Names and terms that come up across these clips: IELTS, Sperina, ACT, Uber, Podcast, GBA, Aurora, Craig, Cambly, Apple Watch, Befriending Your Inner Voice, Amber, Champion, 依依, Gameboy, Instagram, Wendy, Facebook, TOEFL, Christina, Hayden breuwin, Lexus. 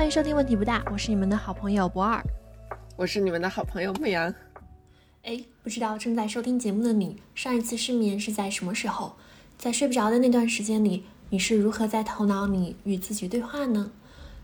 欢迎收听问题不大，我是你们的好朋友博尔，我是你们的好朋友牧羊。不知道正在收听节目的你，上一次失眠是在什么时候？在睡不着的那段时间里，你是如何在头脑里与自己对话呢？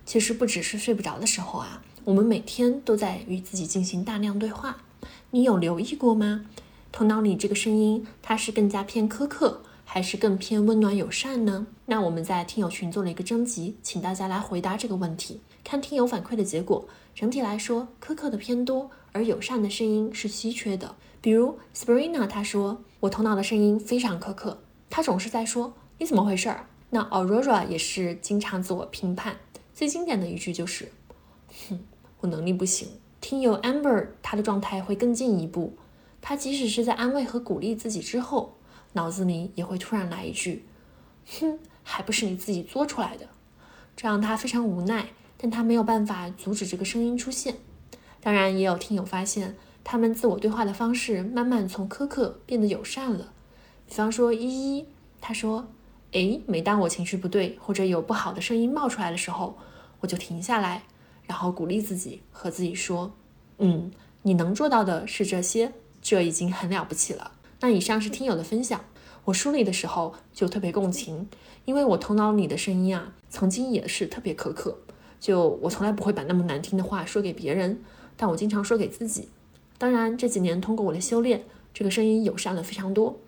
其实不只是睡不着的时候啊，我们每天都在与自己进行大量对话，你有留意过吗？头脑里这个声音，它是更加偏苛刻，还是更偏温暖友善呢？那我们在听友群做了一个征集，请大家来回答这个问题。看听友反馈的结果，整体来说苛刻的偏多，而友善的声音是稀缺的。比如 Sperina 她说，我头脑的声音非常苛刻，她总是在说你怎么回事儿。那 Aurora 也是经常自我评判，最经典的一句就是我能力不行。听友 Amber 她的状态会更进一步，她即使是在安慰和鼓励自己之后，脑子里也会突然来一句还不是你自己作出来的，这让他非常无奈，但他没有办法阻止这个声音出现。当然也有听友发现，他们自我对话的方式慢慢从苛刻变得友善了。比方说依依，他说每当我情绪不对或者有不好的声音冒出来的时候，我就停下来，然后鼓励自己，和自己说你能做到的是这些，这已经很了不起了。那以上是听友的分享，我梳理的时候就特别共情，因为我头脑里的声音啊，曾经也是特别苛刻，就我从来不会把那么难听的话说给别人，但我经常说给自己。当然这几年通过我的修炼，这个声音友善了非常多，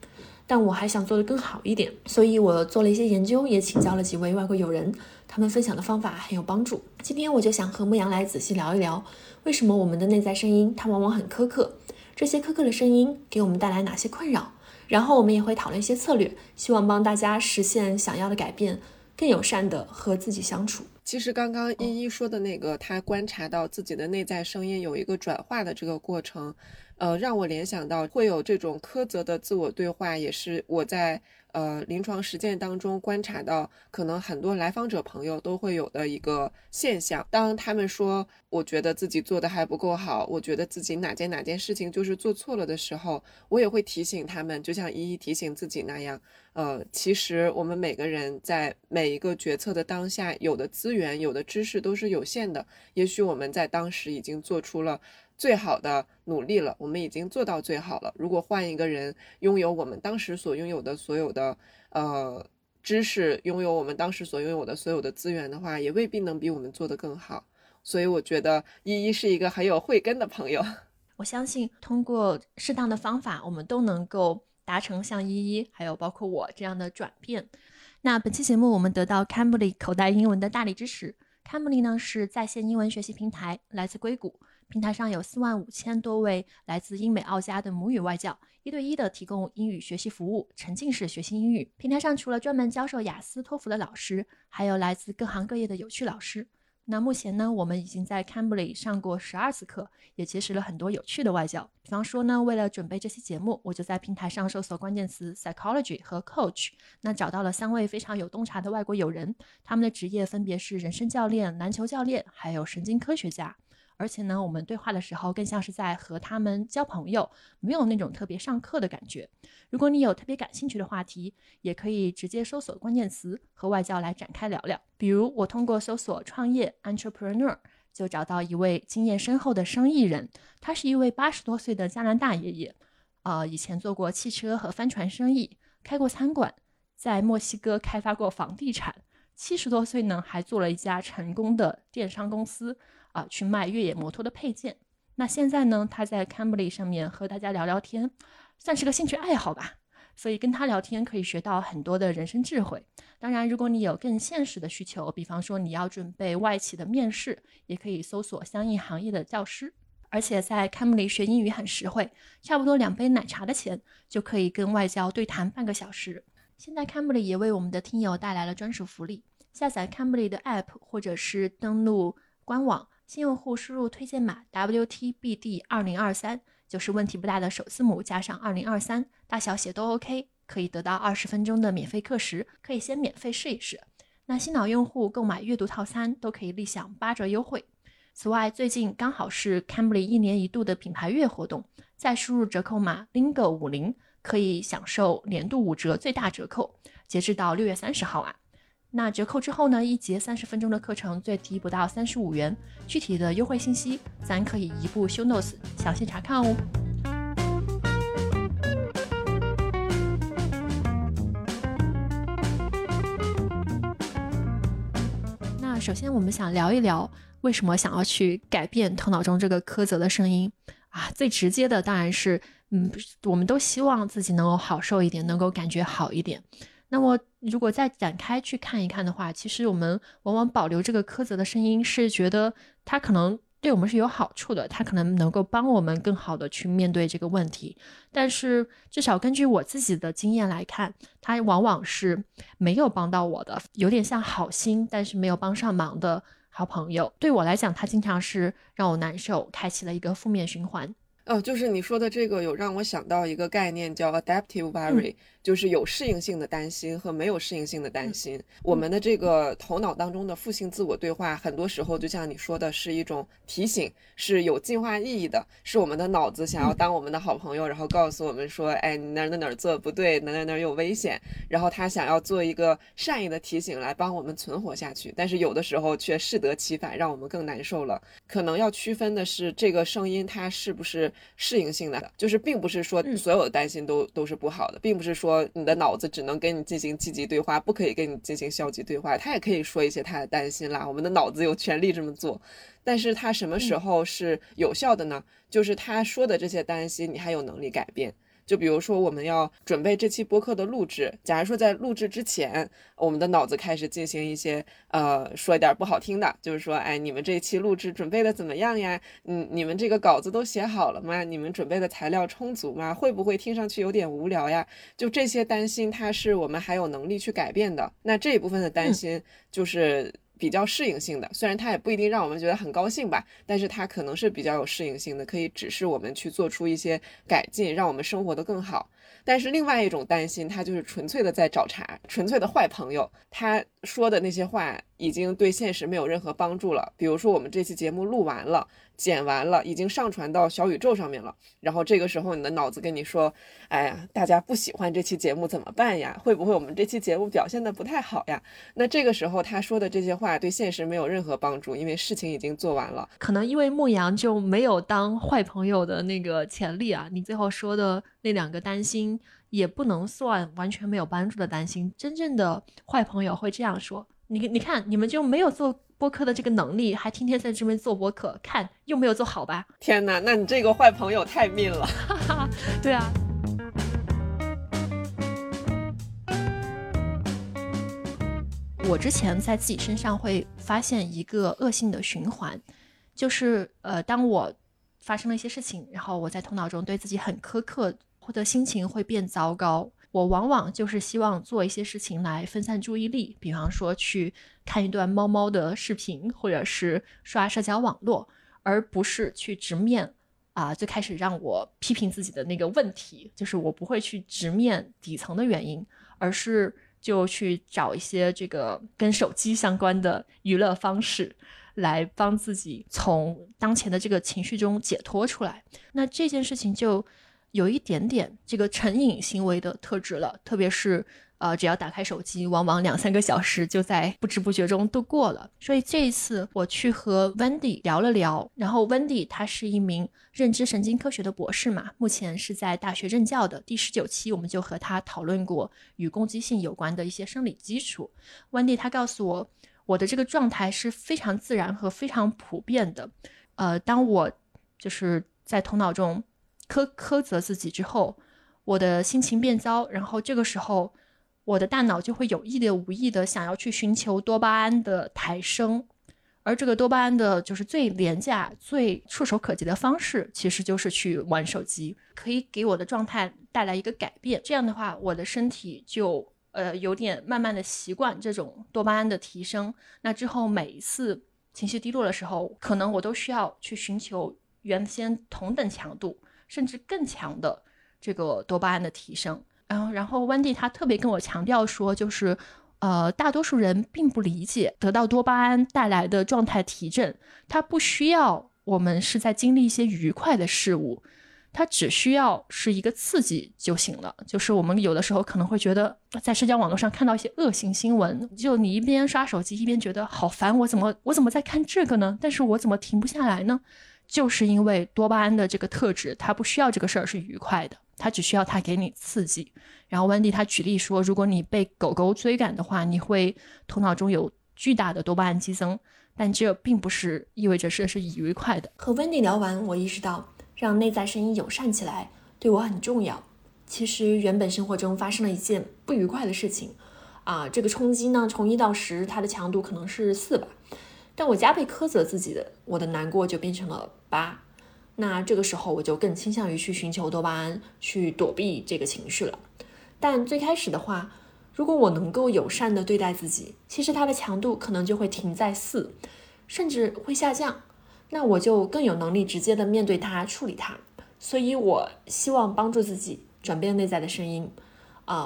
但我还想做得更好一点，所以我做了一些研究，也请教了几位外国友人，他们分享的方法很有帮助。今天我就想和牧羊来仔细聊一聊，为什么我们的内在声音它往往很苛刻，这些苛刻的声音给我们带来哪些困扰，然后我们也会讨论一些策略，希望帮大家实现想要的改变，更友善的和自己相处。其实刚刚依依说的那个，她观察到自己的内在声音有一个转化的这个过程，让我联想到会有这种苛责的自我对话，也是我在临床实践当中观察到，可能很多来访者朋友都会有的一个现象。当他们说我觉得自己做的还不够好，我觉得自己哪件事情就是做错了的时候，我也会提醒他们，就像一一提醒自己那样，其实我们每个人在每一个决策的当下，有的资源有的知识都是有限的，也许我们在当时已经做出了最好的努力了，我们已经做到最好了。如果换一个人拥有我们当时所拥有的所有的知识，拥有我们当时所拥有的所有的资源的话，也未必能比我们做得更好。所以我觉得依依是一个很有慧根的朋友。我相信通过适当的方法，我们都能够达成像依依还有包括我这样的转变。那本期节目我们得到 Cambly 口袋英文的大力支持。Cambly 呢是在线英文学习平台，来自硅谷。平台上有45000多位来自英美澳加的母语外教，一对一的提供英语学习服务，沉浸式学习英语。平台上除了专门教授雅思托福的老师，还有来自各行各业的有趣老师。那目前呢，我们已经在 Cambly 上过12次课，也结识了很多有趣的外教。比方说呢，为了准备这期节目，我就在平台上搜索关键词 psychology 和 coach， 那找到了3位非常有洞察的外国友人，他们的职业分别是人生教练、篮球教练，还有神经科学家。而且呢，我们对话的时候更像是在和他们交朋友，没有那种特别上课的感觉。如果你有特别感兴趣的话题，也可以直接搜索关键词和外教来展开聊聊。比如我通过搜索创业 entrepreneur 就找到一位经验深厚的生意人，他是一位80多岁的加拿大爷爷，以前做过汽车和帆船生意，开过餐馆，在墨西哥开发过房地产，70多岁呢还做了一家成功的电商公司，去卖越野摩托的配件。那现在呢，他在 Cambly 上面和大家聊聊天，算是个兴趣爱好吧，所以跟他聊天可以学到很多的人生智慧。当然如果你有更现实的需求，比方说你要准备外企的面试，也可以搜索相应行业的教师。而且在 Cambly 学英语很实惠，差不多2杯奶茶的钱就可以跟外教对谈半个小时。现在 Cambly 也为我们的听友带来了专属福利，下载 Cambly 的 app 或者是登录官网，新用户输入推荐码 WTBD2023， 就是问题不大的首字母加上2023，大小写都 OK， 可以得到20分钟的免费课时，可以先免费试一试。那新老用户购买阅读套餐都可以立享8折优惠。此外，最近刚好是 Cambly 1年一度的品牌月活动，再输入折扣码 Lingo50 可以享受年度5折最大折扣，截至到6月30号啊。那折扣之后呢，一节30分钟的课程最低不到35元，具体的优惠信息咱可以移步 show notes 详细查看哦。那首先我们想聊一聊为什么想要去改变头脑中这个苛责的声音啊？最直接的当然是我们都希望自己能够好受一点，能够感觉好一点。那么如果再展开去看一看的话，其实我们往往保留这个苛责的声音是觉得它可能对我们是有好处的，它可能能够帮我们更好的去面对这个问题。但是至少根据我自己的经验来看，它往往是没有帮到我的，有点像好心但是没有帮上忙的好朋友。对我来讲，它经常是让我难受，开启了一个负面循环。哦，就是你说的这个有让我想到一个概念叫 adaptive worry，就是有适应性的担心和没有适应性的担心。我们的这个头脑当中的负性自我对话，很多时候就像你说的是一种提醒，是有进化意义的，是我们的脑子想要当我们的好朋友，然后告诉我们说，哎，你哪做不对，哪有危险，然后他想要做一个善意的提醒来帮我们存活下去，但是有的时候却适得其反，让我们更难受了。可能要区分的是这个声音它是不是适应性的，就是并不是说所有的担心都是不好的，并不是说你的脑子只能跟你进行积极对话，不可以跟你进行消极对话，他也可以说一些他的担心啦，我们的脑子有权利这么做。但是他什么时候是有效的呢？就是他说的这些担心你还有能力改变。就比如说我们要准备这期播客的录制，假如说在录制之前我们的脑子开始进行一些说一点不好听的，就是说，哎，你们这期录制准备的怎么样呀？你们这个稿子都写好了吗？你们准备的材料充足吗？会不会听上去有点无聊呀？就这些担心它是我们还有能力去改变的。那这一部分的担心就是比较适应性的，虽然它也不一定让我们觉得很高兴吧，但是它可能是比较有适应性的，可以指示我们去做出一些改进，让我们生活得更好。但是另外一种担心，它就是纯粹的在找茬，纯粹的坏朋友，他说的那些话已经对现实没有任何帮助了。比如说我们这期节目录完了，剪完了，已经上传到小宇宙上面了，然后这个时候你的脑子跟你说，哎呀，大家不喜欢这期节目怎么办呀？会不会我们这期节目表现得不太好呀？那这个时候他说的这些话对现实没有任何帮助，因为事情已经做完了。可能因为牧羊就没有当坏朋友的那个潜力啊，你最后说的那两个担心也不能算完全没有帮助的担心。真正的坏朋友会这样说，你看你们就没有做播客的这个能力，还天天在这边做播客，看又没有做好吧。天哪，那你这个坏朋友太命了。对啊。我之前在自己身上会发现一个恶性的循环，就是当我发生了一些事情，然后我在头脑中对自己很苛刻，或者心情会变糟糕，我往往就是希望做一些事情来分散注意力，比方说去看一段猫猫的视频，或者是刷社交网络，而不是去直面最开始让我批评自己的那个问题，就是我不会去直面底层的原因，而是就去找一些这个跟手机相关的娱乐方式来帮自己从当前的这个情绪中解脱出来。那这件事情就有一点点这个成瘾行为的特质了，特别是只要打开手机，往往2-3个小时就在不知不觉中度过了。所以这一次我去和 Wendy 聊了聊，然后 Wendy 她是一名认知神经科学的博士嘛，目前是在大学任教的。第19期我们就和她讨论过与攻击性有关的一些生理基础。 Wendy 她告诉我，我的这个状态是非常自然和非常普遍的。当我就是在头脑中苛责自己之后，我的心情变糟，然后这个时候我的大脑就会有意的无意的想要去寻求多巴胺的抬升，而这个多巴胺的就是最廉价最触手可及的方式其实就是去玩手机，可以给我的状态带来一个改变。这样的话我的身体就有点慢慢的习惯这种多巴胺的提升，那之后每一次情绪低落的时候，可能我都需要去寻求原先同等强度甚至更强的这个多巴胺的提升。然后 Wendy 她特别跟我强调说，就是大多数人并不理解得到多巴胺带来的状态提振，它不需要我们是在经历一些愉快的事物，它只需要是一个刺激就行了。就是我们有的时候可能会觉得在社交网络上看到一些恶性新闻，就你一边刷手机一边觉得好烦，我怎么在看这个呢？但是我怎么停不下来呢？就是因为多巴胺的这个特质，它不需要这个事儿是愉快的，它只需要它给你刺激。然后 Wendy 他举例说，如果你被狗狗追赶的话，你会头脑中有巨大的多巴胺激增，但这并不是意味着是愉快的。和 Wendy 聊完，我意识到让内在声音友善起来对我很重要。其实原本生活中发生了一件不愉快的事情这个冲击呢，从1到10它的强度可能是4吧，但我加倍苛责自己的，我的难过就变成了8。那这个时候我就更倾向于去寻求多巴胺，去躲避这个情绪了。但最开始的话，如果我能够友善的对待自己，其实它的强度可能就会停在4，甚至会下降。那我就更有能力直接的面对它，处理它。所以我希望帮助自己转变内在的声音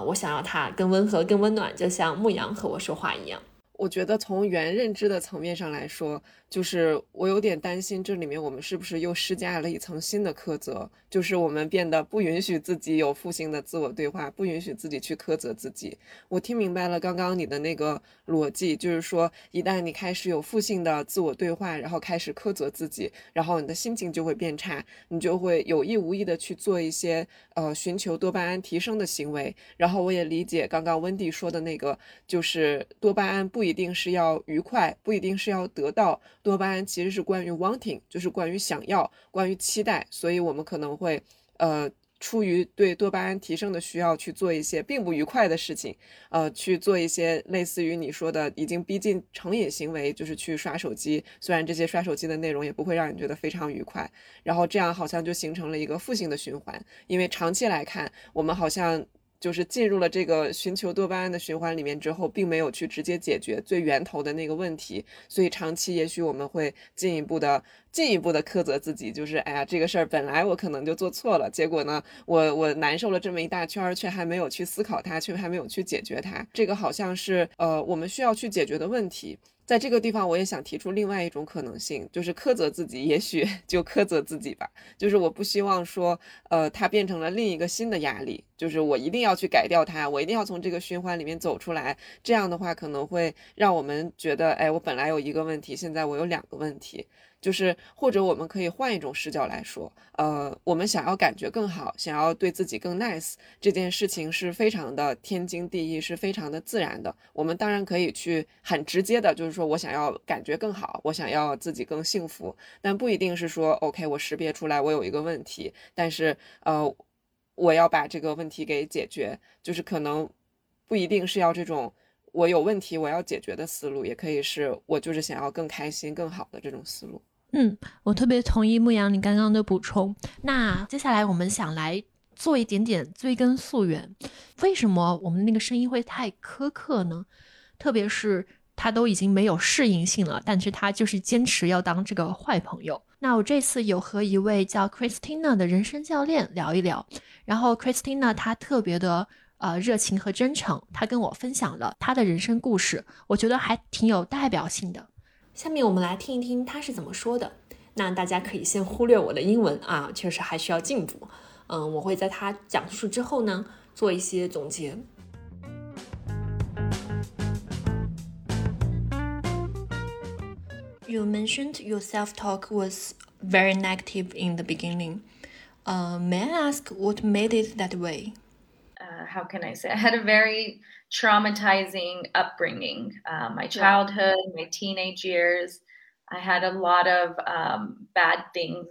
我想要它更温和更温暖，就像牧羊和我说话一样。我觉得从原认知的层面上来说，就是我有点担心这里面我们是不是又施加了一层新的苛责，就是我们变得不允许自己有负性的自我对话，不允许自己去苛责自己。我听明白了刚刚你的那个逻辑，就是说一旦你开始有负性的自我对话，然后开始苛责自己，然后你的心情就会变差，你就会有意无意的去做一些寻求多巴胺提升的行为。然后我也理解刚刚温迪说的那个，就是多巴胺不一定是要愉快，不一定是要得到，多巴胺其实是关于 wanting， 就是关于想要，关于期待。所以我们可能会出于对多巴胺提升的需要去做一些并不愉快的事情，去做一些类似于你说的已经逼近成瘾行为，就是去刷手机，虽然这些刷手机的内容也不会让你觉得非常愉快。然后这样好像就形成了一个负性的循环，因为长期来看我们好像就是进入了这个寻求多巴胺的循环里面之后，并没有去直接解决最源头的那个问题，所以长期也许我们会进一步的苛责自己，就是哎呀，这个事儿本来我可能就做错了，结果呢我难受了这么一大圈，却还没有去思考它，却还没有去解决它。这个好像是我们需要去解决的问题。在这个地方我也想提出另外一种可能性，就是苛责自己，也许就苛责自己吧，就是我不希望说它变成了另一个新的压力，就是我一定要去改掉它，我一定要从这个循环里面走出来。这样的话可能会让我们觉得，哎，我本来有一个问题，现在我有2个问题。就是或者我们可以换一种视角来说，我们想要感觉更好，想要对自己更 nice， 这件事情是非常的天经地义，是非常的自然的。我们当然可以去很直接的，就是说我想要感觉更好，我想要自己更幸福，但不一定是说 OK， 我识别出来我有一个问题，但是我要把这个问题给解决，就是可能不一定是要这种我有问题我要解决的思路，也可以是我就是想要更开心更好的这种思路。我特别同意牧羊你刚刚的补充。那接下来我们想来做一点点追根溯源，为什么我们那个声音会太苛刻呢？特别是他都已经没有适应性了，但是他就是坚持要当这个坏朋友。那我这次有和一位叫 Christina 的人生教练聊一聊，然后 Christina 她特别的热情和真诚，她跟我分享了她的人生故事，我觉得还挺有代表性的。下面我们来听一听他是怎么说的。那大家可以先忽略我的英文确实还需要进步。我会在他讲述之后呢做一些总结。You mentioned your self-talk was very negative in the beginning. May I ask what made it that way? How can I say? I had a very traumatizing upbringing. My childhood, my teenage years, I had a lot of bad things,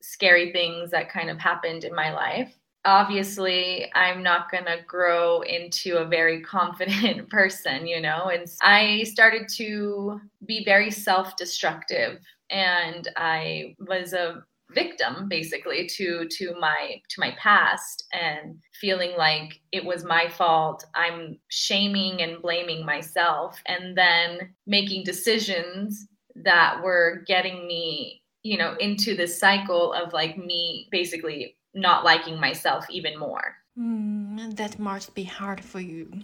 scary things that kind of happened in my life. Obviously, I'm not going to grow into a very confident person, you know, and I started to be very self-destructive, and I was a victim basically to my past, and feeling like it was my fault. I'm shaming and blaming myself, and then making decisions that were getting me, you know, into this cycle of like me basically not liking myself even more. That must be hard for you.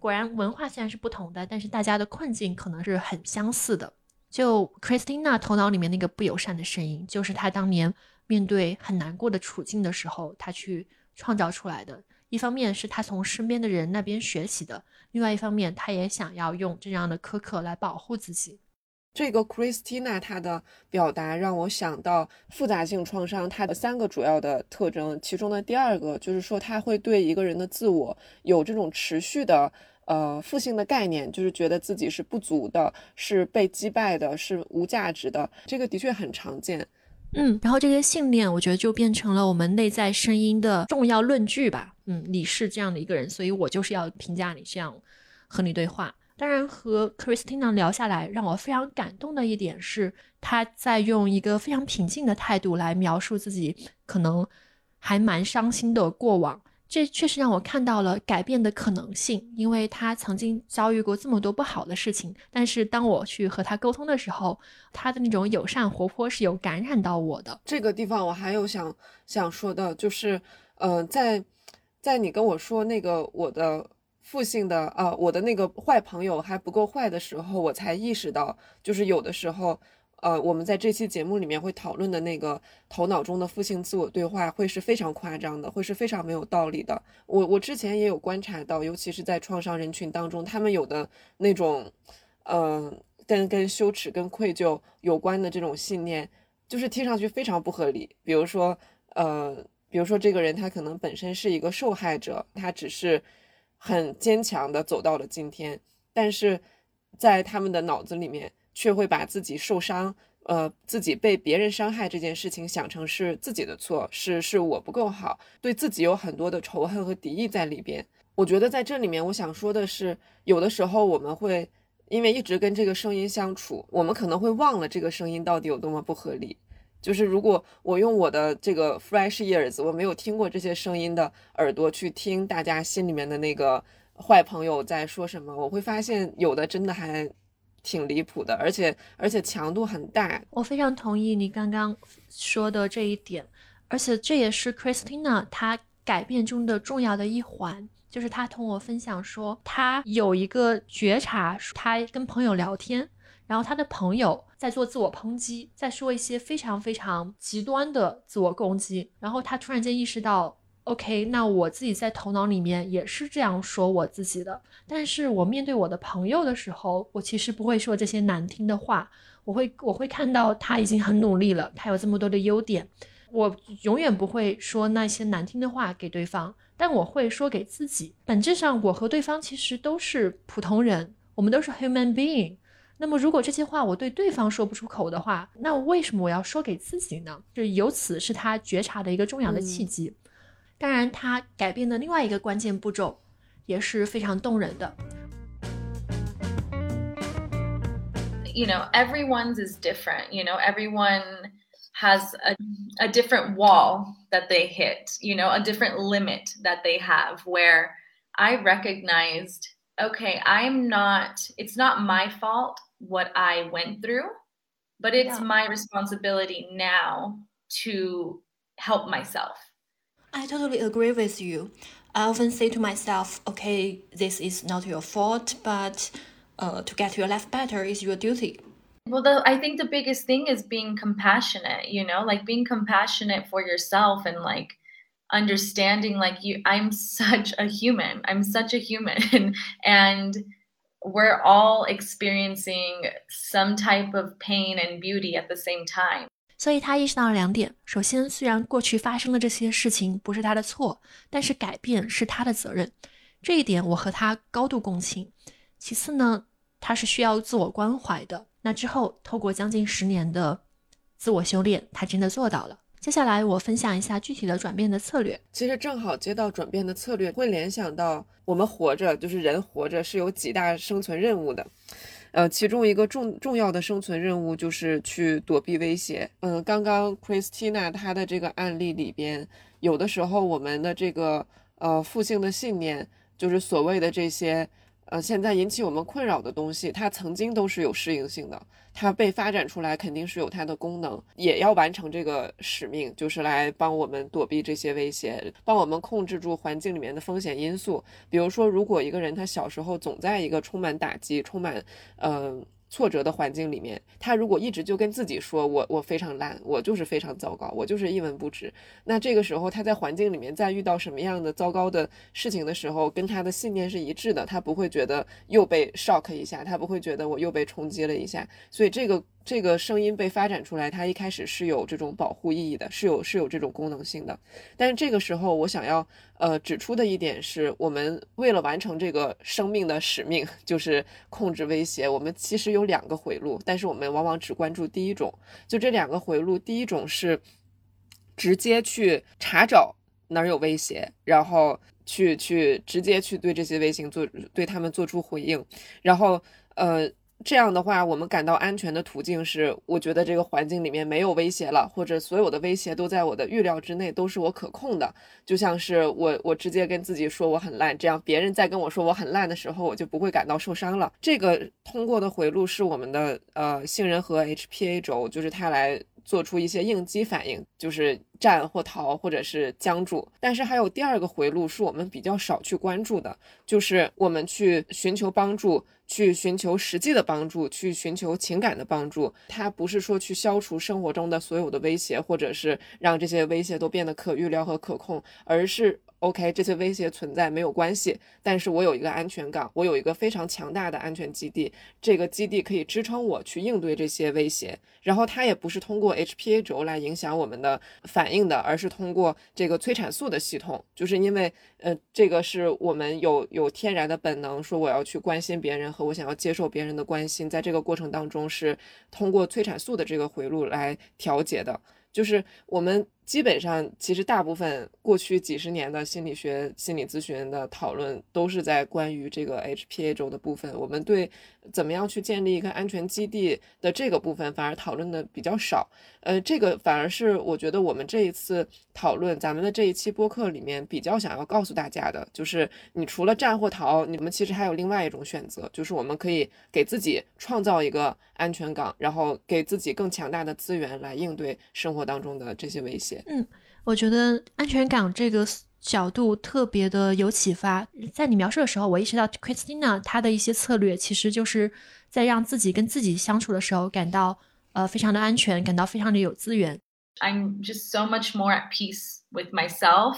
果然文化虽然是不同的，但是大家的困境可能是很相似的。就 Christina 头脑里面那个不友善的声音，就是她当年面对很难过的处境的时候他去创造出来的。一方面是他从身边的人那边学习的，另外一方面他也想要用这样的苛刻来保护自己。这个 Christina 她的表达让我想到复杂性创伤它的3个主要的特征，其中的第二个就是说它会对一个人的自我有这种持续的负性的概念，就是觉得自己是不足的，是被击败的，是无价值的，这个的确很常见。然后这些信念我觉得就变成了我们内在声音的重要论据吧。你是这样的一个人，所以我就是要评价你，这样和你对话。当然和 Christina 聊下来让我非常感动的一点是她在用一个非常平静的态度来描述自己可能还蛮伤心的过往，这确实让我看到了改变的可能性。因为她曾经遭遇过这么多不好的事情，但是当我去和她沟通的时候，她的那种友善活泼是有感染到我的。这个地方我还有想说的就是在你跟我说那个我的负性的我的那个坏朋友还不够坏的时候，我才意识到就是有的时候我们在这期节目里面会讨论的那个头脑中的负性自我对话会是非常夸张的，会是非常没有道理的。我之前也有观察到，尤其是在创伤人群当中，他们有的那种跟羞耻跟愧疚有关的这种信念就是听上去非常不合理。比如说这个人他可能本身是一个受害者，他只是很坚强的走到了今天，但是在他们的脑子里面却会把自己受伤自己被别人伤害这件事情想成是自己的错，是我不够好，对自己有很多的仇恨和敌意在里边。我觉得在这里面我想说的是，有的时候我们会因为一直跟这个声音相处，我们可能会忘了这个声音到底有多么不合理。就是如果我用我的这个 fresh ears， 我没有听过这些声音的耳朵去听大家心里面的那个坏朋友在说什么，我会发现有的真的还挺离谱的，而且强度很大。我非常同意你刚刚说的这一点，而且这也是 Christina 她改变中的重要的一环。就是她同我分享说她有一个觉察，她跟朋友聊天，然后她的朋友在做自我抨击，在说一些非常非常极端的自我攻击，然后他突然间意识到 OK， 那我自己在头脑里面也是这样说我自己的，但是我面对我的朋友的时候，我其实不会说这些难听的话，我会看到他已经很努力了，他有这么多的优点，我永远不会说那些难听的话给对方，但我会说给自己。本质上我和对方其实都是普通人，我们都是 human being，那么如果这些话我对对方说不出口的话，那为什么我要说给自己呢？就由此是他觉察的一个重要的契机。当然他改变的另外一个关键步骤也是非常动人的。You know, everyone's is different. You know, everyone has a different wall that they hit. You know, a different limit that they have. Where I recognized, okay, it's not my fault what I went through, but it's my responsibility now to help myself. I totally agree with you. I often say to myself, okay, this is not your fault, but to get your life better is your duty. Well, I think the biggest thing is being compassionate, you know, like being compassionate for yourself and like understanding like I'm such a human and we're all experiencing some type of pain and beauty at the same time. 所以他意识到了2点，首先虽然过去发生的这些事情不是他的错，但是改变是他的责任，这一点我和他高度共情。其次呢，他是需要自我关怀的，那之后透过将近10年的自我修炼他真的做到了。接下来我分享一下具体的转变的策略。其实正好接到转变的策略，会联想到我们活着，就是人活着是有几大生存任务的，其中一个重要的生存任务就是去躲避威胁。刚刚 Christina 她的这个案例里边，有的时候我们的这个负性的信念，就是所谓的这些现在引起我们困扰的东西，它曾经都是有适应性的，它被发展出来肯定是有它的功能，也要完成这个使命，就是来帮我们躲避这些威胁，帮我们控制住环境里面的风险因素。比如说如果一个人他小时候总在一个充满打击充满挫折的环境里面，他如果一直就跟自己说我非常烂，我就是非常糟糕，我就是一文不值，那这个时候他在环境里面再遇到什么样的糟糕的事情的时候，跟他的信念是一致的，他不会觉得又被 shock 一下，他不会觉得我又被冲击了一下。所以这个声音被发展出来，它一开始是有这种保护意义的，是有这种功能性的。但是这个时候我想要指出的一点是，我们为了完成这个生命的使命，就是控制威胁，我们其实有两个回路，但是我们往往只关注第一种。就这两个回路，第一种是直接去查找哪有威胁，然后去直接去对这些威胁对他们做出回应，然后这样的话我们感到安全的途径是，我觉得这个环境里面没有威胁了，或者所有的威胁都在我的预料之内，都是我可控的。就像是我直接跟自己说我很烂，这样别人再跟我说我很烂的时候，我就不会感到受伤了。这个通过的回路是我们的杏仁核 HPA 轴，就是它来做出一些应激反应，就是战或逃或者是僵住。但是还有第二个回路是我们比较少去关注的，就是我们去寻求帮助，去寻求实际的帮助，去寻求情感的帮助。它不是说去消除生活中的所有的威胁，或者是让这些威胁都变得可预料和可控，而是 OK 这些威胁存在没有关系，但是我有一个安全港，我有一个非常强大的安全基地，这个基地可以支撑我去应对这些威胁。然后它也不是通过 HPA 轴来影响我们的反应的，而是通过这个催产素的系统。就是因为这个是我们有天然的本能，说我要去关心别人和我想要接受别人的关心，在这个过程当中是通过催产素的这个回路来调节的。就是我们基本上其实大部分过去几十年的心理学心理咨询的讨论都是在关于这个 HPA 轴的部分，我们对怎么样去建立一个安全基地的这个部分反而讨论的比较少。这个反而是我觉得我们这一次讨论咱们的这一期播客里面比较想要告诉大家的，就是你除了战或逃，你们其实还有另外一种选择，就是我们可以给自己创造一个安全港，然后给自己更强大的资源来应对生活当中的这些威胁。我觉得安全港这个角度特别的有启发。在你描述的时候，我意识到 Christina 她的一些策略其实就是在让自己跟自己相处的时候感到非常的安全，感到非常的有资源。 I'm just so much more at peace with myself,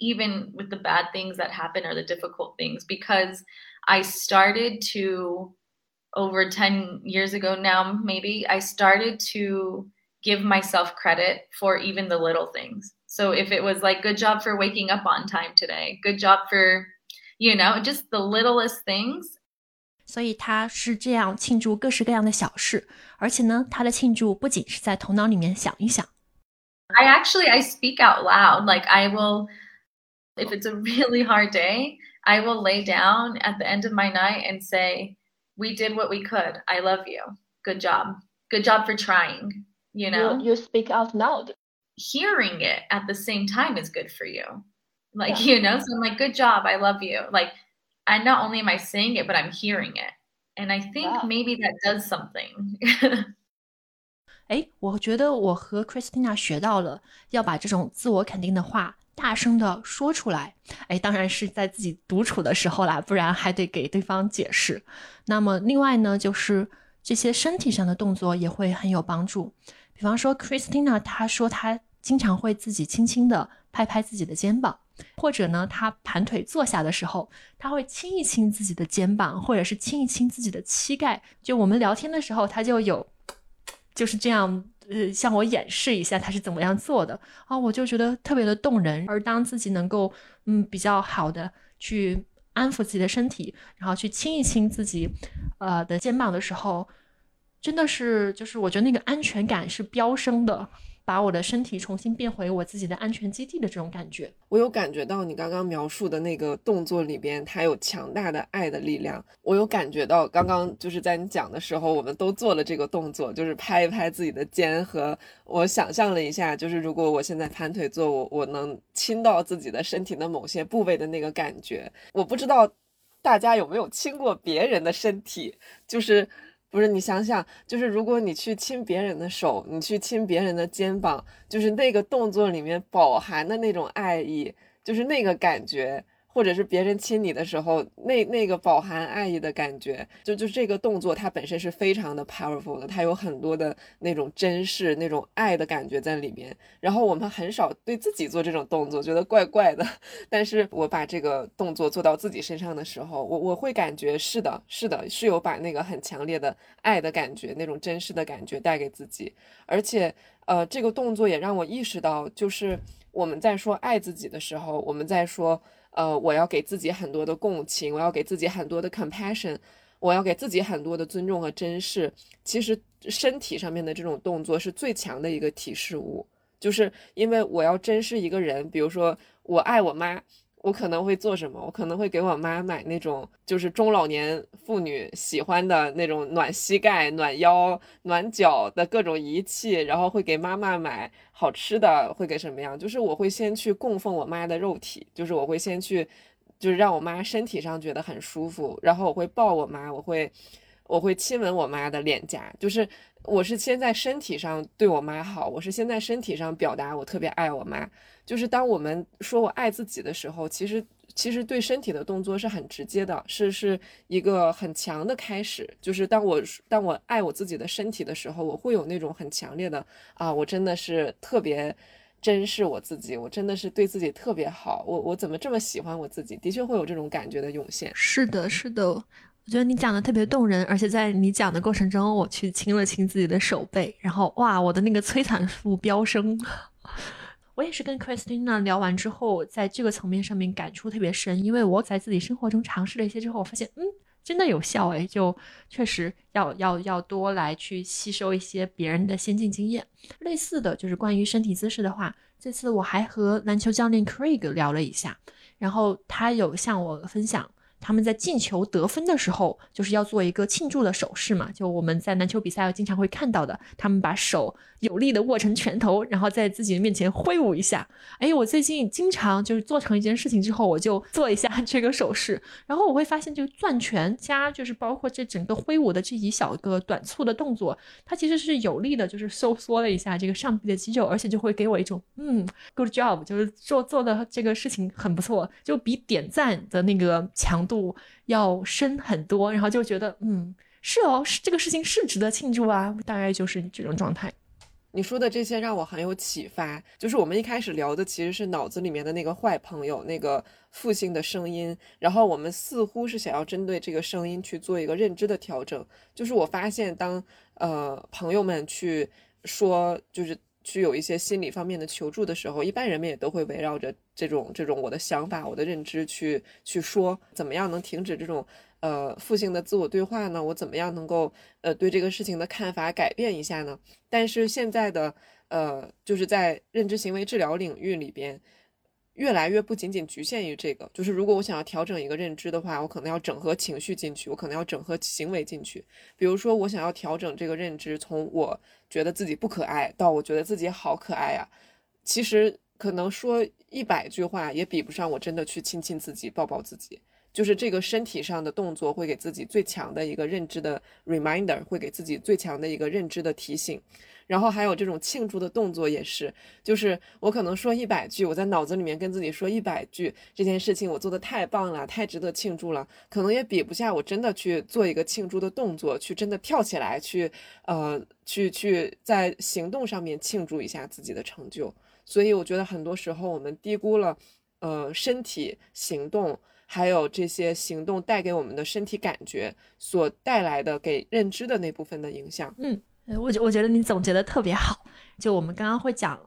even with the bad things that happen or the difficult things, because I started to, over 10 years ago now maybe, I started to give myself credit for even the little things. So if it was like, good job for waking up on time today, good job for, you know, just the littlest things. 所以他是这样庆祝各式各样的小事，而且呢，他的庆祝不仅是在头脑里面想一想。I speak out loud. Like I will, if it's a really hard day, I will lay down at the end of my night and say, we did what we could. I love you. Good job. Good job for trying.You know, you speak out loud. Hearing it at the same time is good for you. Like, yeah. You know, so I'm like, good job. I love you. Like, and not only am I saying it, but I'm hearing it. And I think maybe that does something. 我觉得我和 Christina 学到了要把这种自我肯定的话大声的说出来。当然是在自己独处的时候啦，不然还得给对方解释。那么另外呢，就是这些身体上的动作也会很有帮助。比方说 Christina 她说她经常会自己轻轻的拍拍自己的肩膀，或者呢她盘腿坐下的时候，她会亲一亲自己的肩膀，或者是亲一亲自己的膝盖。就我们聊天的时候她就有就是这样向我演示一下她是怎么样做的啊，我就觉得特别的动人。而当自己能够比较好的去安抚自己的身体，然后去亲一亲自己的肩膀的时候，真的是就是我觉得那个安全感是飙升的，把我的身体重新变回我自己的安全基地的这种感觉。我有感觉到你刚刚描述的那个动作里边它有强大的爱的力量。我有感觉到刚刚就是在你讲的时候我们都做了这个动作，就是拍一拍自己的肩，和我想象了一下，就是如果我现在盘腿坐，我能亲到自己的身体的某些部位的那个感觉。我不知道大家有没有亲过别人的身体，就是不是你想想，就是如果你去亲别人的手，你去亲别人的肩膀，就是那个动作里面饱含的那种爱意，就是那个感觉或者是别人亲你的时候那个饱含爱意的感觉，就这个动作它本身是非常的 powerful 的，它有很多的那种珍视那种爱的感觉在里面。然后我们很少对自己做这种动作，觉得怪怪的，但是我把这个动作做到自己身上的时候，我会感觉是的是有把那个很强烈的爱的感觉，那种珍视的感觉带给自己。而且这个动作也让我意识到，就是我们在说爱自己的时候，我们在说我要给自己很多的共情，我要给自己很多的 compassion， 我要给自己很多的尊重和珍视。其实身体上面的这种动作是最强的一个提示物，就是因为我要珍视一个人，比如说我爱我妈，我可能会做什么？我可能会给我妈买那种就是中老年妇女喜欢的那种暖膝盖、暖腰、暖脚的各种仪器，然后会给妈妈买好吃的，会给什么样？就是我会先去供奉我妈的肉体，就是我会先去，就是让我妈身体上觉得很舒服，然后我会抱我妈，我会亲吻我妈的脸颊，就是我是先在身体上对我妈好，我是先在身体上表达我特别爱我妈。就是当我们说我爱自己的时候，其实对身体的动作是很直接的，是一个很强的开始。就是当我爱我自己的身体的时候，我会有那种很强烈的啊，我真的是特别珍视我自己，我真的是对自己特别好，我怎么这么喜欢我自己，的确会有这种感觉的涌现。是的，我觉得你讲的特别动人，而且在你讲的过程中，我去亲了亲自己的手背，然后哇，我的那个催产素飙升。我也是跟 Christina 聊完之后，在这个层面上面感触特别深，因为我在自己生活中尝试了一些之后，我发现真的有效诶，就确实要多来去吸收一些别人的先进经验。类似的就是关于身体姿势的话，这次我还和篮球教练 Craig 聊了一下，然后他有向我分享他们在进球得分的时候，就是要做一个庆祝的手势嘛，就我们在篮球比赛经常会看到的，他们把手有力的握成拳头，然后在自己面前挥舞一下。我最近经常就是做成一件事情之后，我就做一下这个手势，然后我会发现这个攥拳加就是包括这整个挥舞的这一小个短促的动作，它其实是有力的，就是收缩了一下这个上臂的肌肉，而且就会给我一种good job， 就是做的这个事情很不错，就比点赞的那个强度要深很多，然后就觉得是哦，这个事情是值得庆祝啊，大概就是这种状态。你说的这些让我很有启发，就是我们一开始聊的其实是脑子里面的那个坏朋友，那个负性的声音，然后我们似乎是想要针对这个声音去做一个认知的调整。就是我发现当朋友们去说，就是去有一些心理方面的求助的时候，一般人们也都会围绕着这种我的想法、我的认知去说，怎么样能停止这种负性的自我对话呢？我怎么样能够对这个事情的看法改变一下呢？但是现在的就是在认知行为治疗领域里边，越来越不仅仅局限于这个，就是如果我想要调整一个认知的话，我可能要整合情绪进去，我可能要整合行为进去。比如说我想要调整这个认知，从我觉得自己不可爱到我觉得自己好可爱啊，其实可能说100句话也比不上我真的去亲亲自己、抱抱自己。就是这个身体上的动作会给自己最强的一个认知的 reminder， 会给自己最强的一个认知的提醒。然后还有这种庆祝的动作也是，就是我可能说100句，我在脑子里面跟自己说100句，这件事情我做的太棒了，太值得庆祝了，可能也比不下我真的去做一个庆祝的动作，去真的跳起来，去在行动上面庆祝一下自己的成就。所以我觉得很多时候我们低估了身体行动，还有这些行动带给我们的身体感觉所带来的给认知的那部分的影响。我觉得你总结得特别好。就我们刚刚会讲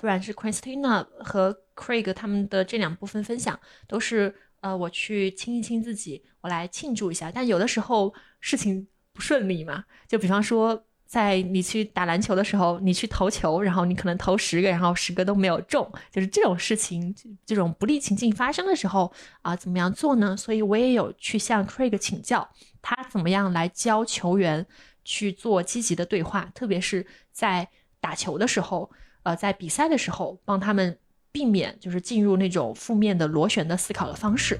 不然是 Christina 和 Craig 他们的这两部分分享都是我去亲一亲自己，我来庆祝一下。但有的时候事情不顺利嘛，就比方说在你去打篮球的时候，你去投球，然后你可能投10个，然后10个都没有中，就是这种事情，这种不利情境发生的时候怎么样做呢？所以我也有去向 Craig 请教，他怎么样来教球员去做积极的对话，特别是在打球的时候，在比赛的时候，帮他们避免就是进入那种负面的螺旋的思考的方式。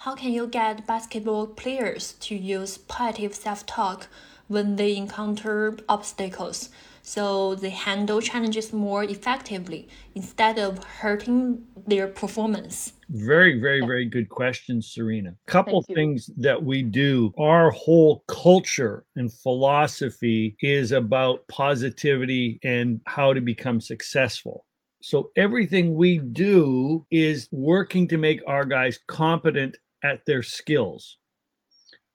How can you get basketball players to use positive self-talk when they encounter obstacles, so they handle challenges more effectively instead of hurting their performance? Very, very, very good question, Serena. A couple things that we do. Our whole culture and philosophy is about positivity and how to become successful. So everything we do is working to make our guys competent at their skills.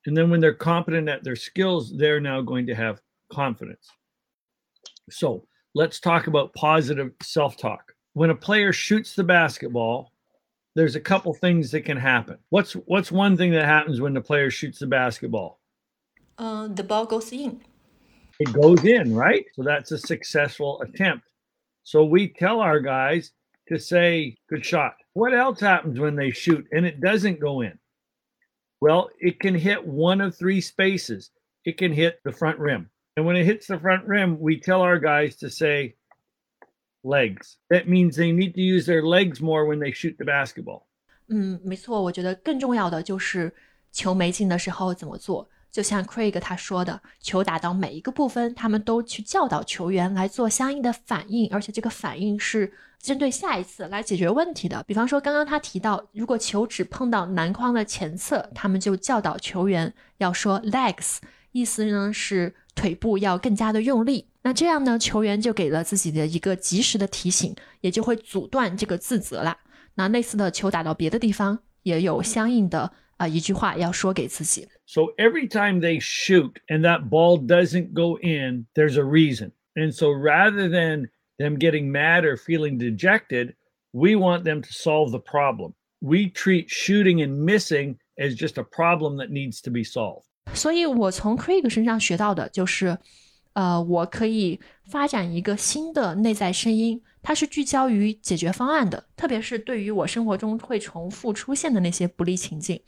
And then when they're competent at their skills, they're now going to have confidence. So let's talk about positive self-talk. When a player shoots the basketball, there's a couple things that can happen. What's one thing that happens when the player shoots the basketball? The ball goes in. It goes in, right? So that's a successful attempt. So we tell our guys to say, good shot. What else happens when they shoot and it doesn't go in? Well, it can hit one of three spaces. It can hit the front rim. And when it hits the front rim, we tell our guys to say legs. That means they need to use their legs more when they shoot the basketball. 没错，我觉得更重要的就是球没进的时候怎么做。就像 Craig 他说的，球打到每一个部分，他们都去教导球员来做相应的反应，而且这个反应是针对下一次来解决问题的。比方说刚刚他提到，如果球只碰到篮筐的前侧，他们就教导球员要说 legs， 意思呢是腿部要更加的用力。那这样呢，球员就给了自己的一个及时的提醒，也就会阻断这个自责啦。那类似的球打到别的地方，也有相应的一句话要说给自己。So every time they shoot and that ball doesn't go in, there's a reason. And so rather than them getting mad or feeling dejected, we want them to solve the problem. We treat shooting and missing as just a problem that needs to be solved. 所以我从 Craig 身上学到的就是我可以发展一个新的内在声音，它是聚焦于解决方案的，特别是对于我生活中会重复出现的那些不利情境。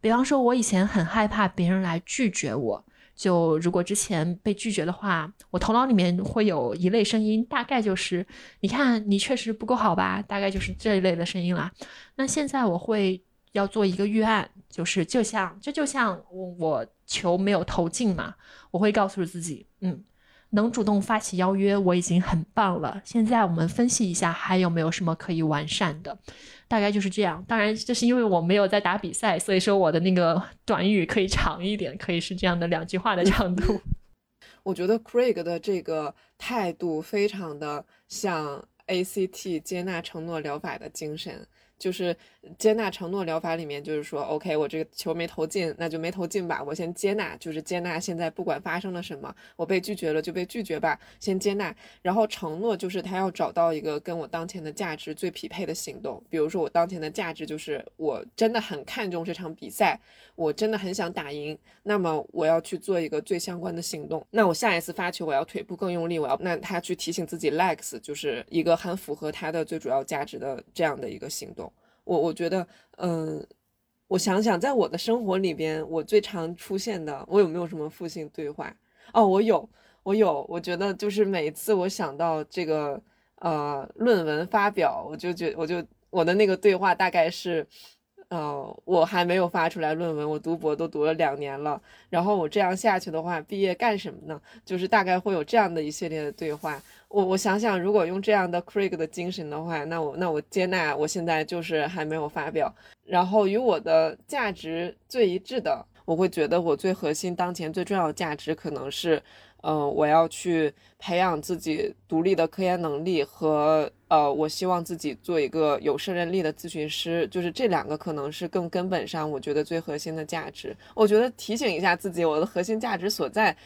比方说我以前很害怕别人来拒绝我，就如果之前被拒绝的话，我头脑里面会有一类声音，大概就是你看你确实不够好吧，大概就是这一类的声音啦。那现在我会要做一个预案，就是就像我球没有投进嘛，我会告诉自己能主动发起邀约我已经很棒了，现在我们分析一下还有没有什么可以完善的，大概就是这样。当然这是因为我没有在打比赛，所以说我的那个短语可以长一点，可以是这样的两句话的长度。我觉得 Craig 的这个态度非常的像 ACT 接纳承诺疗法的精神，就是接纳承诺疗法里面就是说 OK 我这个球没投进那就没投进吧，我先接纳，就是接纳现在不管发生了什么，我被拒绝了就被拒绝吧，先接纳。然后承诺就是他要找到一个跟我当前的价值最匹配的行动，比如说我当前的价值就是我真的很看重这场比赛，我真的很想打赢，那么我要去做一个最相关的行动，那我下一次发球我要腿部更用力，那他去提醒自己 legs 就是一个很符合他的最主要价值的这样的一个行动。我觉得我想想在我的生活里边我最常出现的，我有没有什么负性对话？哦，我有我觉得就是每次我想到这个论文发表，我的那个对话大概是我还没有发出来论文，我读博都读了2年了，然后我这样下去的话毕业干什么呢，就是大概会有这样的一系列的对话。我想想如果用这样的 Craig 的精神的话，那我接纳我现在就是还没有发表，然后与我的价值最一致的，我会觉得我最核心当前最重要的价值可能是我要去培养自己独立的科研能力和我希望自己做一个有胜任力的咨询师，就是这两个可能是更根本上我觉得最核心的价值。我觉得提醒一下自己我的核心价值所在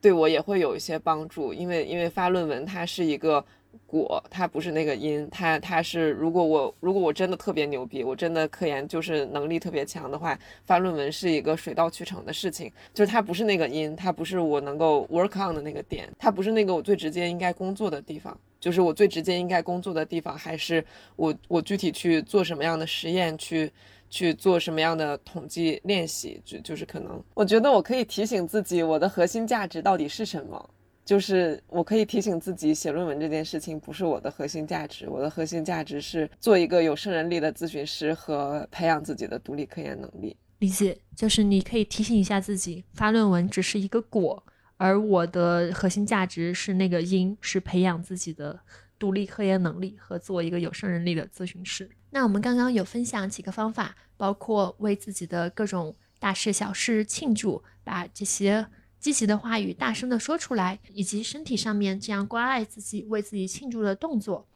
对我也会有一些帮助，因为发论文它是一个果，它不是那个因，它是如果我真的特别牛逼，我真的科研就是能力特别强的话，发论文是一个水到渠成的事情，就是它不是那个因，它不是我能够 work on 的那个点，它不是那个我最直接应该工作的地方，就是我最直接应该工作的地方还是我具体去做什么样的实验，去做什么样的统计练习，就是可能我觉得我可以提醒自己我的核心价值到底是什么，就是我可以提醒自己写论文这件事情不是我的核心价值，我的核心价值是做一个有胜任力的咨询师和培养自己的独立科研能力。理解，就是你可以提醒一下自己发论文只是一个果，而我的核心价值是那个因，是培养自己的独立科研能力和做一个有胜任力的咨询师。那我们刚刚有分享几个方法，包括为自己的各种大事小事庆祝，把这些积极的话语大声的说出来，以及身体上面这样关爱自己为自己庆祝的动作，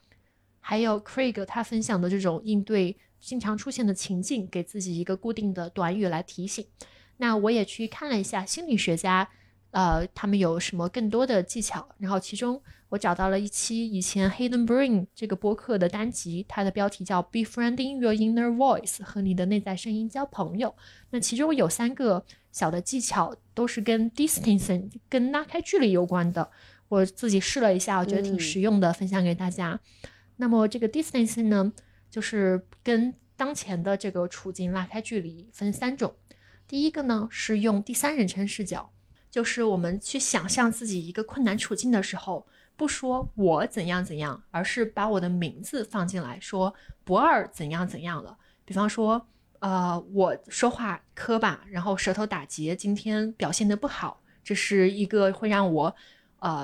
还有 Craig 他分享的这种应对经常出现的情境，给自己一个固定的短语来提醒。那我也去看了一下心理学家他们有什么更多的技巧，然后其中我找到了一期以前 Hayden breuwin 这个播客的单集，它的标题叫 Befriending Your Inner Voice， 和你的内在声音交朋友。那其中有3个小的技巧都是跟 distancing 跟拉开距离有关的，我自己试了一下，我觉得挺实用的，分享给大家。那么这个 distancing 呢，就是跟当前的这个处境拉开距离，分3种。第一个呢是用第三人称视角，就是我们去想象自己一个困难处境的时候，不说我怎样怎样，而是把我的名字放进来，说不二怎样怎样了。比方说我说话磕巴，然后舌头打结，今天表现得不好，这是一个会让我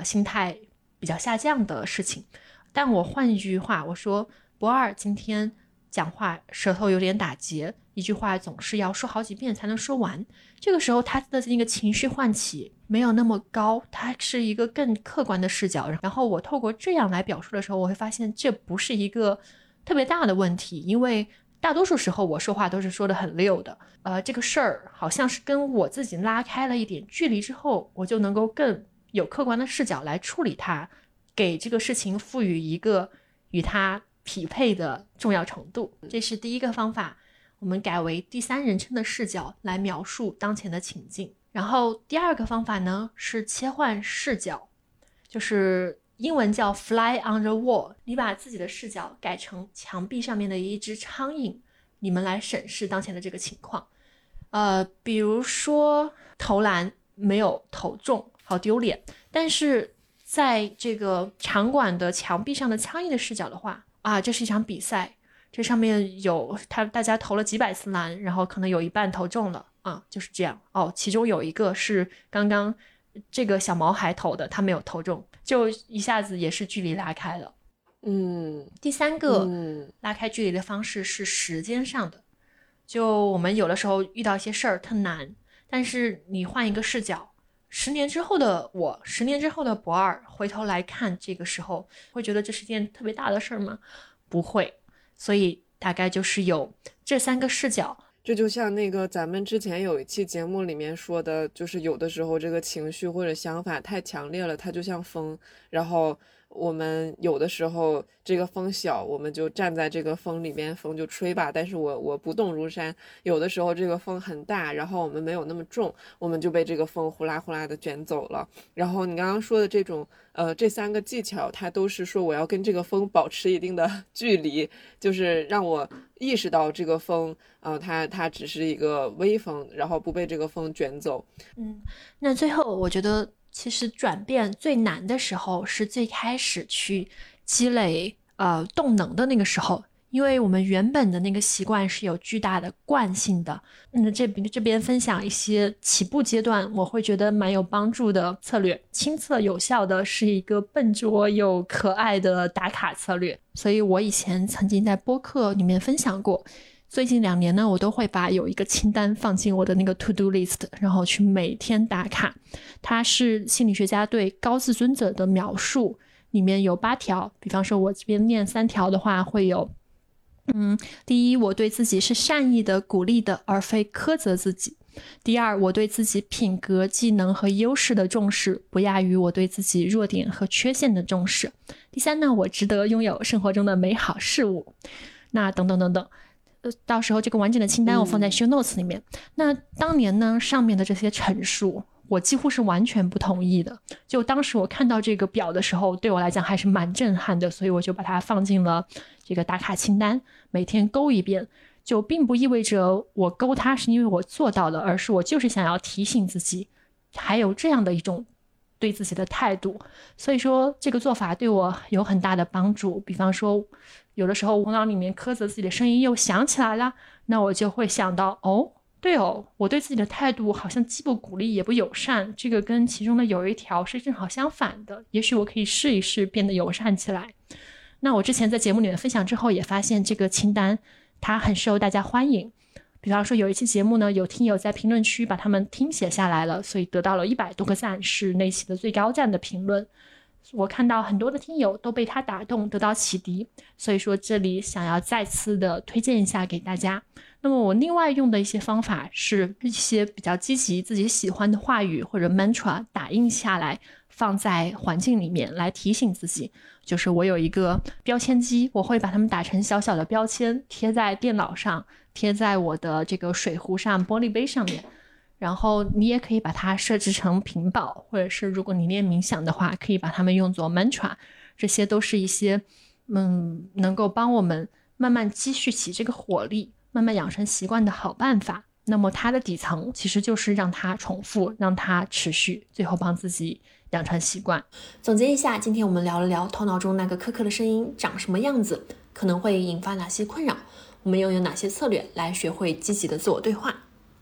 心态比较下降的事情。但我换一句话，我说不二今天讲话舌头有点打结，一句话总是要说好几遍才能说完。这个时候他的那个情绪唤起没有那么高，它是一个更客观的视角，然后我透过这样来表述的时候，我会发现这不是一个特别大的问题，因为大多数时候我说话都是说得很溜的。这个事儿好像是跟我自己拉开了一点距离之后，我就能够更有客观的视角来处理它，给这个事情赋予一个与它匹配的重要程度。这是第一个方法，我们改为第三人称的视角来描述当前的情境。然后第二个方法呢是切换视角，就是英文叫 fly on the wall， 你把自己的视角改成墙壁上面的一只苍蝇，你们来审视当前的这个情况。比如说投篮没有投中，好丢脸，但是在这个场馆的墙壁上的苍蝇的视角的话，啊，这是一场比赛，这上面有大家投了几百次篮，然后可能有一半投中了啊，就是这样哦。其中有一个是刚刚这个小毛孩投的，他没有投中，就一下子也是距离拉开了。第三个拉开距离的方式是时间上的，就我们有的时候遇到一些事儿特难，但是你换一个视角。10年之后的我，10年之后的博二，回头来看这个时候，会觉得这是件特别大的事吗？不会。所以大概就是有这3个视角。这就像那个咱们之前有一期节目里面说的，就是有的时候这个情绪或者想法太强烈了，它就像风，然后我们有的时候这个风小，我们就站在这个风里面，风就吹吧，但是我不动如山。有的时候这个风很大，然后我们没有那么重，我们就被这个风呼啦呼啦的卷走了。然后你刚刚说的这种这3个技巧，它都是说我要跟这个风保持一定的距离，就是让我意识到这个风它只是一个微风，然后不被这个风卷走。那最后我觉得其实转变最难的时候是最开始去积累动能的那个时候，因为我们原本的那个习惯是有巨大的惯性的。这边分享一些起步阶段我会觉得蛮有帮助的策略，亲测有效的是一个笨拙又可爱的打卡策略，所以我以前曾经在播客里面分享过。最近2年呢，我都会把有一个清单放进我的那个 to do list， 然后去每天打卡。它是心理学家对高自尊者的描述，里面有8条。比方说我这边念3条的话，会有第一，我对自己是善意的、鼓励的，而非苛责自己。第二，我对自己品格、技能和优势的重视，不亚于我对自己弱点和缺陷的重视。第三呢，我值得拥有生活中的美好事物。那等等等等。到时候这个完整的清单我放在 show notes 里面。那当年呢，上面的这些陈述我几乎是完全不同意的，就当时我看到这个表的时候，对我来讲还是蛮震撼的，所以我就把它放进了这个打卡清单，每天勾一遍。就并不意味着我勾它是因为我做到了，而是我就是想要提醒自己还有这样的一种对自己的态度。所以说这个做法对我有很大的帮助。比方说有的时候我脑里面苛责自己的声音又响起来了，那我就会想到，哦，对偶我对自己的态度好像既不鼓励也不友善，这个跟其中的有一条是正好相反的，也许我可以试一试变得友善起来。那我之前在节目里面分享之后也发现这个清单它很受大家欢迎，比方说有一期节目呢，有听友在评论区把他们听写下来了，所以得到了100多个赞，是那期的最高赞的评论。我看到很多的听友都被他打动，得到启迪，所以说这里想要再次的推荐一下给大家。那么我另外用的一些方法是一些比较积极自己喜欢的话语或者 mantra 打印下来放在环境里面来提醒自己，就是我有一个标签机，我会把它们打成小小的标签贴在电脑上，贴在我的这个水壶上玻璃杯上面，然后你也可以把它设置成屏保，或者是如果你练冥想的话可以把它们用作 mantra， 这些都是一些能够帮我们慢慢积蓄起这个火力，慢慢养成习惯的好办法。那么它的底层其实就是让它重复，让它持续，最后帮自己养成习惯。总结一下，今天我们聊了聊头脑中那个苛刻的声音长什么样子，可能会引发哪些困扰，我们又有哪些策略来学会积极的自我对话。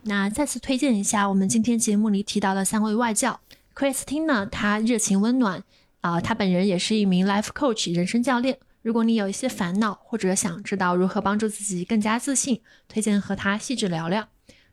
那再次推荐一下我们今天节目里提到的3位外教 Christina， 她热情温暖她本人也是一名 life coach 人生教练。如果你有一些烦恼或者想知道如何帮助自己更加自信，推荐和她细致聊聊。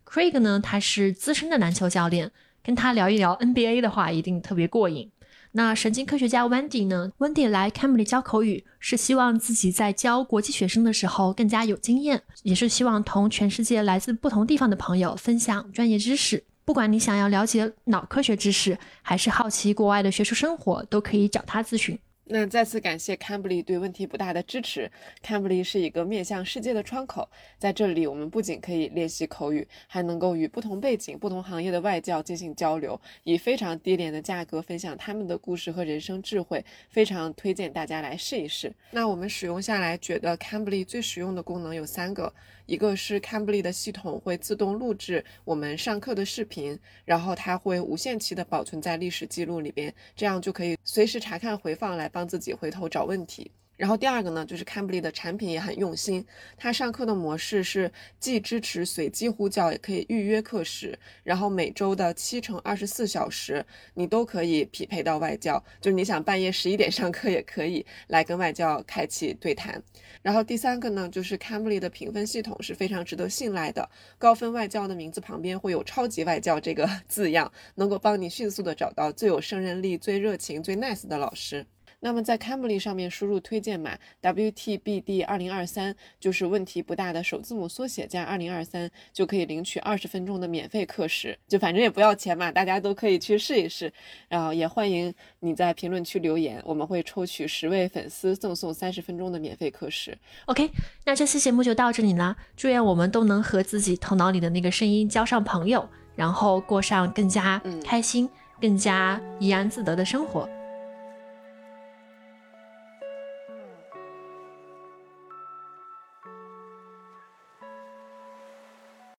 Craig 呢，他是资深的篮球教练，跟他聊一聊 NBA 的话一定特别过瘾。那神经科学家 Wendy 呢， Wendy 来 Cambly 教口语是希望自己在教国际学生的时候更加有经验，也是希望同全世界来自不同地方的朋友分享专业知识。不管你想要了解脑科学知识还是好奇国外的学术生活，都可以找他咨询。那再次感谢 Cambly 对问题不大的支持。 Cambly 是一个面向世界的窗口，在这里我们不仅可以练习口语，还能够与不同背景不同行业的外教进行交流，以非常低廉的价格分享他们的故事和人生智慧，非常推荐大家来试一试。那我们使用下来觉得 Cambly 最实用的功能有3个，一个是 Cambly 的系统会自动录制我们上课的视频，然后它会无限期的保存在历史记录里边，这样就可以随时查看回放来帮自己回头找问题。然后第2个呢，就是 Cambly 的产品也很用心，它上课的模式是既支持随机呼叫也可以预约课时，然后每周的7×24小时你都可以匹配到外教，就是你想半夜11点上课也可以来跟外教开启对谈。然后第3个呢，就是 Cambly 的评分系统是非常值得信赖的，高分外教的名字旁边会有超级外教这个字样，能够帮你迅速的找到最有胜任力、最热情、最 nice 的老师。那么在 Cambly 上面输入推荐码 WTBD2023， 就是问题不大的首字母缩写加2023，就可以领取20分钟的免费课时，就反正也不要钱嘛，大家都可以去试一试。然后也欢迎你在评论区留言，我们会抽取10位粉丝赠送30分钟的免费课时。 OK， 那这期节目就到这里啦，祝愿我们都能和自己头脑里的那个声音交上朋友，然后过上更加开心、更加怡然自得的生活。